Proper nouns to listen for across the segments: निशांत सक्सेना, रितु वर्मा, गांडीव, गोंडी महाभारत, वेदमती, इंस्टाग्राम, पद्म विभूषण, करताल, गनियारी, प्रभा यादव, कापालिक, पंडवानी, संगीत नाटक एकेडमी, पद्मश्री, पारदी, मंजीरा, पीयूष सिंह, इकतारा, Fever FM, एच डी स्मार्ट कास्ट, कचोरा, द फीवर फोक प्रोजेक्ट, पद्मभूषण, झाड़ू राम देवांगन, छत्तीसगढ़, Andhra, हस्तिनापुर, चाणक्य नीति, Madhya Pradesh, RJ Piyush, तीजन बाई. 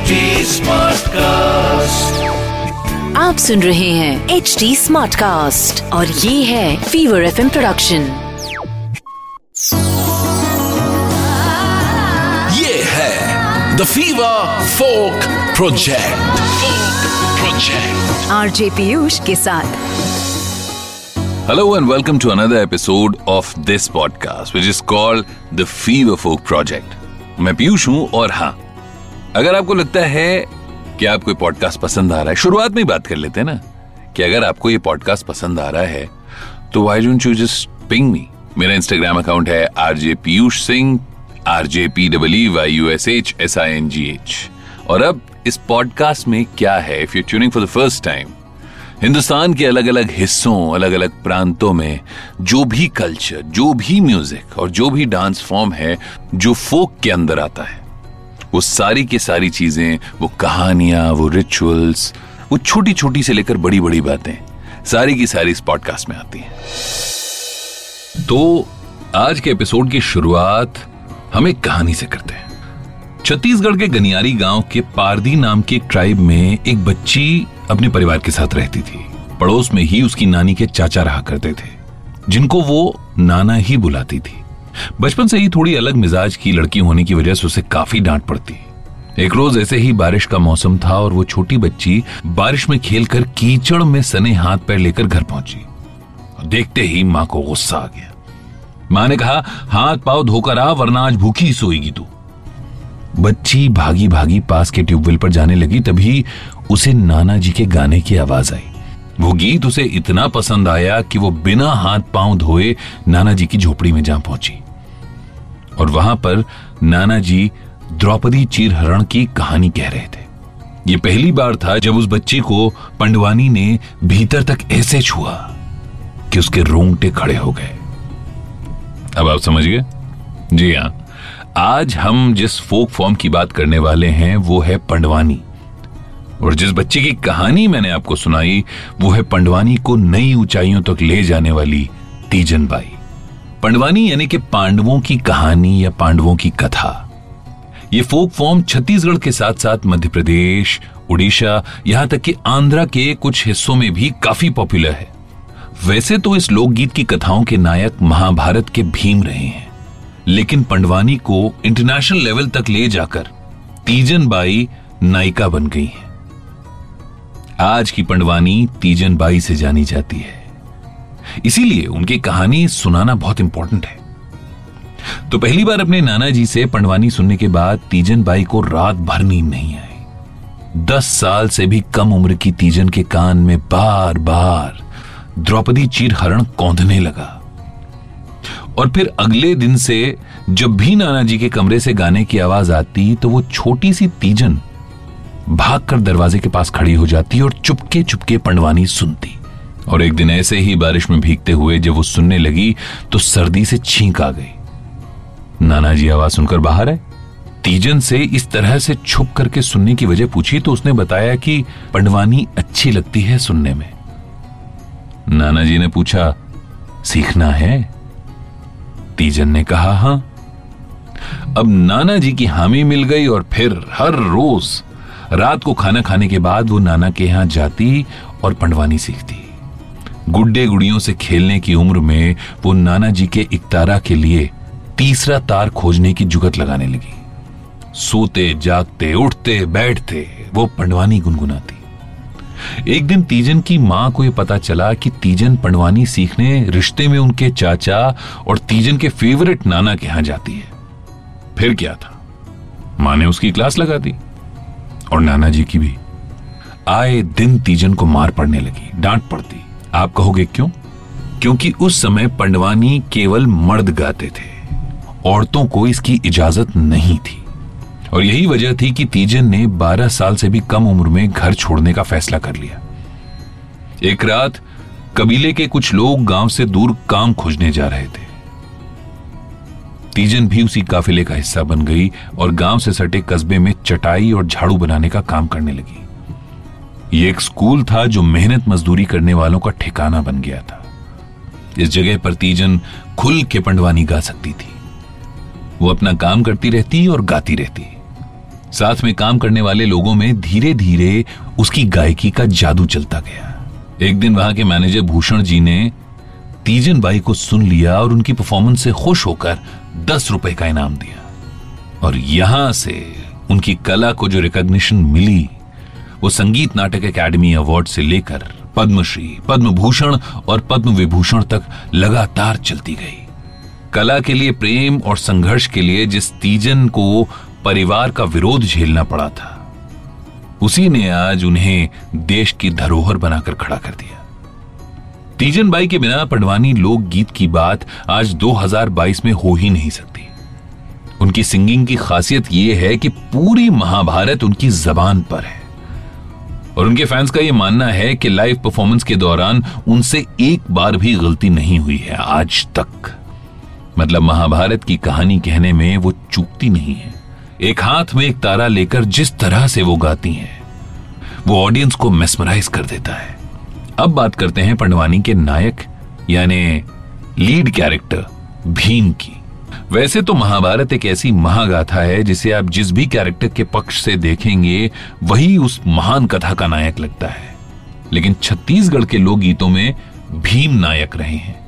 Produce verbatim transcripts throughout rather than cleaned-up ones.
एच डी स्मार्ट कास्ट। आप सुन रहे हैं एच डी स्मार्ट कास्ट और ये है फीवर एफ एम प्रोडक्शन। ये है द फीवर फोक प्रोजेक्ट project RJ Piyush के साथ। Hello and welcome to another episode of this podcast, which is called the Fever Folk Project. मैं पीयूष हूँ और हाँ, अगर आपको लगता है कि आपको ये पॉडकास्ट पसंद आ रहा है, शुरुआत में ही बात कर लेते हैं ना कि अगर आपको ये पॉडकास्ट पसंद आ रहा है तो why don't you just ping me? मेरा इंस्टाग्राम अकाउंट है RJ पीयूष सिंह, RJ P double E Y U S H S I N G H. और अब इस पॉडकास्ट में क्या है, if you are tuning for the first time, Hindustan के अलग अलग हिस्सों, अलग अलग प्रांतों में जो भी कल्चर, जो भी म्यूजिक और जो भी डांस फॉर्म है जो फोक के अंदर आता है, वो सारी की सारी चीजें, वो कहानियां, वो रिचुअल्स, वो छोटी छोटी से लेकर बड़ी बड़ी बातें सारी की सारी इस पॉडकास्ट में आती हैं। तो आज के एपिसोड की शुरुआत हम एक कहानी से करते हैं। छत्तीसगढ़ के गनियारी गांव के पारदी नाम की एक ट्राइब में एक बच्ची अपने परिवार के साथ रहती थी। पड़ोस में ही उसकी नानी के चाचा रहा करते थे, जिनको वो नाना ही बुलाती थी। बचपन से ही थोड़ी अलग मिजाज की लड़की होने की वजह से उसे काफी डांट पड़ती। एक रोज ऐसे ही बारिश का मौसम था और वो छोटी बच्ची बारिश में खेलकर कीचड़ में सने हाथ पैर लेकर घर पहुंची। देखते ही माँ को गुस्सा आ गया। माँ ने कहा, हाथ पाँव धोकर आ, वरना आज भूखी ही सोएगी तू। बच्ची भागी भागी पास के ट्यूबवेल पर जाने लगी। तभी उसे नाना जी के गाने की आवाज आई। वो गीत उसे इतना पसंद आया कि वो बिना हाथ पांव धोए नाना जी की झोपड़ी में जा पहुंची और वहां पर नाना जी द्रौपदी चीरहरण की कहानी कह रहे थे। ये पहली बार था जब उस बच्ची को पंडवानी ने भीतर तक ऐसे छुआ कि उसके रोंगटे खड़े हो गए। अब आप समझिए। जी हां, आज हम जिस फोक फॉर्म की बात करने वाले हैं वो है पंडवानी, और जिस बच्चे की कहानी मैंने आपको सुनाई वो है पंडवानी को नई ऊंचाइयों तक ले जाने वाली तीजन बाई। पंडवानी यानी कि पांडवों की कहानी या पांडवों की कथा। ये फोक फॉर्म छत्तीसगढ़ के साथ साथ मध्य प्रदेश, उड़ीसा, यहां तक कि आंध्रा के कुछ हिस्सों में भी काफी पॉपुलर है। वैसे तो इस लोकगीत की कथाओं के नायक महाभारत के भीम रहे हैं, लेकिन पंडवानी को इंटरनेशनल लेवल तक ले जाकर तीजन बाई नायिका बन गई है। आज की पंडवानी तीजन बाई से जानी जाती है, इसीलिए उनकी कहानी सुनाना बहुत इंपॉर्टेंट है। तो पहली बार अपने नाना जी से पंडवानी सुनने के बाद तीजन बाई को रात भर नींद नहीं आई। दस साल से भी कम उम्र की तीजन के कान में बार बार द्रौपदी चीरहरण कौंधने लगा। और फिर अगले दिन से जब भी नाना जी के कमरे से गाने की आवाज आती तो वो छोटी सी तीजन भागकर दरवाजे के पास खड़ी हो जाती और चुपके चुपके पंडवानी सुनती। और एक दिन ऐसे ही बारिश में भीगते हुए जब वो सुनने लगी तो सर्दी से छींक आ गई। नाना जी आवाज सुनकर बाहर आए। तीजन से इस तरह से छुप करके सुनने की वजह पूछी तो उसने बताया कि पंडवानी अच्छी लगती है सुनने में। नाना जी ने पूछा, सीखना है? तीजन ने कहा, हां। अब नाना जी की हामी मिल गई और फिर हर रोज रात को खाना खाने के बाद वो नाना के यहां जाती और पंडवानी सीखती। गुड्डे गुड़ियों से खेलने की उम्र में वो नाना जी के इकतारा के लिए तीसरा तार खोजने की जुगत लगाने लगी। सोते जागते, उठते बैठते वो पंडवानी गुनगुनाती। एक दिन तीजन की मां को यह पता चला कि तीजन पंडवानी सीखने रिश्ते में उनके चाचा और तीजन के फेवरेट नाना के यहां जाती है। फिर क्या था, मां ने उसकी क्लास लगा दी और नाना जी की भी। आए दिन तीजन को मार पड़ने लगी, डांट पड़ती। आप कहोगे क्यों? क्योंकि उस समय पंडवानी केवल मर्द गाते थे, औरतों को इसकी इजाजत नहीं थी। और यही वजह थी कि तीजन ने बारह साल से भी कम उम्र में घर छोड़ने का फैसला कर लिया। एक रात कबीले के कुछ लोग गांव से दूर काम खोजने जा रहे थे। तीजन भी उसी काफिले का हिस्सा बन गई और गांव से सटे कस्बे में चटाई और झाड़ू बनाने का काम करने लगी। ये एक स्कूल था जो मेहनत मजदूरी करने वालों का ठिकाना बन गया था। इस जगह पर तीजन खुल के पंडवानी गा सकती थी। वो अपना काम करती रहती और गाती रहती। साथ में काम करने वाले लोगों में धीरे धीरे उसकी गायकी का जादू चलता गया। एक दिन वहां के मैनेजर भूषण जी ने तीजन बाई को सुन लिया और उनकी परफॉर्मेंस से खुश होकर दस रुपए का इनाम दिया, और यहां से उनकी कला को जो रिकॉग्निशन मिली वो संगीत नाटक एकेडमी अवार्ड से लेकर पद्मश्री, पद्मभूषण और पद्म विभूषण तक लगातार चलती गई। कला के लिए प्रेम और संघर्ष के लिए जिस तीजन को परिवार का विरोध झेलना पड़ा था, उसी ने आज उन्हें देश की धरोहर बनाकर खड़ा कर दिया। तीजन बाई के बिना पंडवानी लोकगीत की बात आज दो हजार बाईस में हो ही नहीं सकती। उनकी सिंगिंग की खासियत यह है कि पूरी महाभारत उनकी जबान पर है, और उनके फैंस का यह मानना है कि लाइव परफॉर्मेंस के दौरान उनसे एक बार भी गलती नहीं हुई है आज तक। मतलब महाभारत की कहानी कहने में वो चूकती नहीं है। एक हाथ में एक तारा लेकर जिस तरह से वो गाती हैं, वो ऑडियंस को मेस्मराइज कर देता है। अब बात करते हैं पंडवानी के नायक यानी लीड कैरेक्टर भीम की। वैसे तो महाभारत एक ऐसी महागाथा है जिसे आप जिस भी कैरेक्टर के पक्ष से देखेंगे वही उस महान कथा का नायक लगता है, लेकिन छत्तीसगढ़ के लोकगीतों में भीम नायक रहे हैं।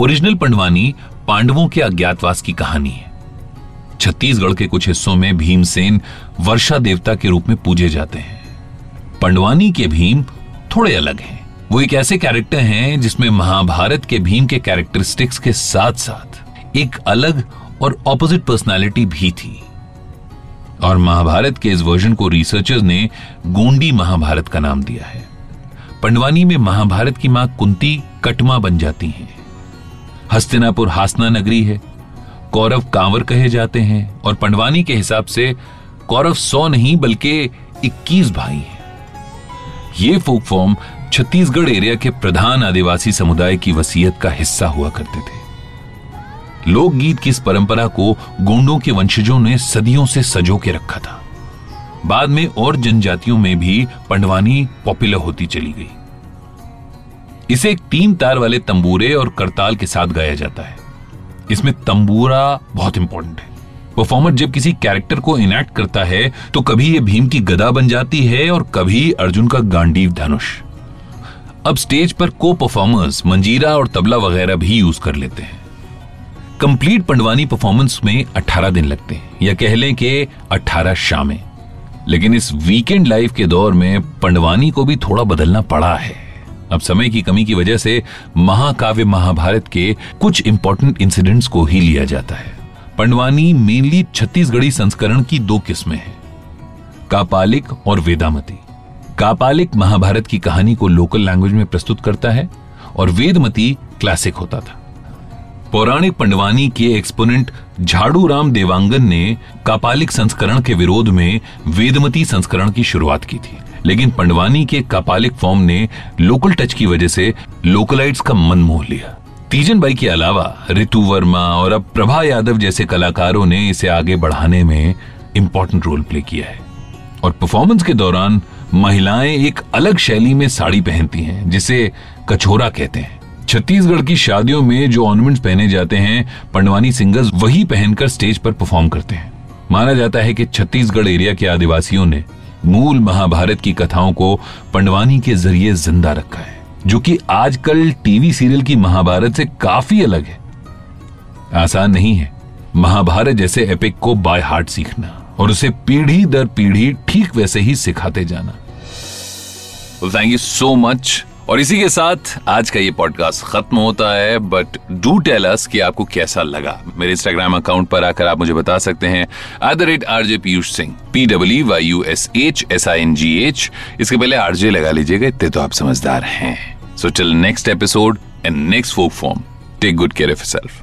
ओरिजिनल पंडवानी पांडवों के अज्ञातवास की कहानी है। छत्तीसगढ़ के कुछ हिस्सों में भीमसेन वर्षा देवता के रूप में पूजे जाते हैं। पंडवानी के भीम थोड़े अलग हैं। वो एक ऐसे कैरेक्टर हैं जिसमें महाभारत के भीम के कैरेक्टरिस्टिक्स के साथ साथ एक अलग और ऑपोजिट पर्सनालिटी भी थी, और महाभारत के इस वर्जन को रिसर्चर्स ने गोंडी महाभारत का नाम दिया है। पंडवानी में महाभारत की मां कुंती कटमा बन जाती हैं। हस्तिनापुर हासना नगरी है, कौरव कांवर कहे जाते हैं, और पंडवानी के हिसाब से कौरव सौ नहीं बल्कि इक्कीस भाई हैं। ये फोक फॉर्म छत्तीसगढ़ एरिया के प्रधान आदिवासी समुदाय की वसीयत का हिस्सा हुआ करते थे। लोकगीत की इस परंपरा को गोंडों के वंशजों ने सदियों से सजो के रखा था। बाद में और जनजातियों में भी पंडवानी पॉपुलर होती चली गई। इसे एक तीन तार वाले तंबूरे और करताल के साथ गाया जाता है। इसमें तंबूरा बहुत इंपॉर्टेंट है। परफॉर्मर जब किसी कैरेक्टर को इनैक्ट करता है तो कभी ये भीम की गदा बन जाती है और कभी अर्जुन का गांडीव धनुष। अब स्टेज पर को परफॉर्मर्स मंजीरा और तबला वगैरह भी यूज कर लेते हैं। कंप्लीट पंडवानी परफॉर्मेंस में अठारह दिन लगते हैं, या कह लें कि अठारह शामें। लेकिन इस वीकेंड लाइफ के दौर में पंडवानी को भी थोड़ा बदलना पड़ा है। अब समय की कमी की वजह से महाकाव्य महाभारत के कुछ इंपॉर्टेंट इंसिडेंट्स को ही लिया जाता है। पंडवानी मेनली छत्तीसगढ़ी संस्करण की दो किस्में हैं, कापालिक और वेदामती। कापालिक महाभारत की कहानी को लोकल लैंग्वेज में प्रस्तुत करता है और वेदमती क्लासिक होता था। पौराणिक पंडवानी के एक्सपोनेंट झाड़ू राम देवांगन ने कापालिक संस्करण के विरोध में वेदमती संस्करण की शुरुआत की थी, लेकिन पंडवानी के कापालिक फॉर्म ने लोकल टच की वजह से लोकलाइट्स का मन मोह लिया। तीजन बाई के अलावा रितु वर्मा और अब प्रभा यादव जैसे कलाकारों ने इसे आगे बढ़ाने में इंपॉर्टेंट रोल प्ले किया है। और परफॉर्मेंस के दौरान महिलाएं एक अलग शैली में साड़ी पहनती हैं जिसे कचोरा कहते हैं। छत्तीसगढ़ की शादियों में जो ऑर्नामेंट्स पहने जाते हैं, पंडवानी सिंगर्स वही पहनकर स्टेज पर परफॉर्म करते हैं। माना जाता है कि छत्तीसगढ़ एरिया के आदिवासियों ने मूल महाभारत की कथाओं को पंडवानी के जरिए जिंदा रखा है, जो कि आजकल टीवी सीरियल की महाभारत से काफी अलग है। आसान नहीं है महाभारत जैसे एपिक को बाय हार्ट सीखना और उसे पीढ़ी दर पीढ़ी ठीक वैसे ही सिखाते जाना। Thank you so much. और इसी के साथ आज का ये पॉडकास्ट खत्म होता है, बट डू टेल अस कि आपको कैसा लगा। मेरे इंस्टाग्राम अकाउंट पर आकर आप मुझे बता सकते हैं at the rate RJ पीयूष सिंह, P W Y U S H S I N G H. इसके पहले आरजे लगा लीजिएगा, इतने तो आप समझदार हैं। So till next episode and next folk form, take good care of yourself.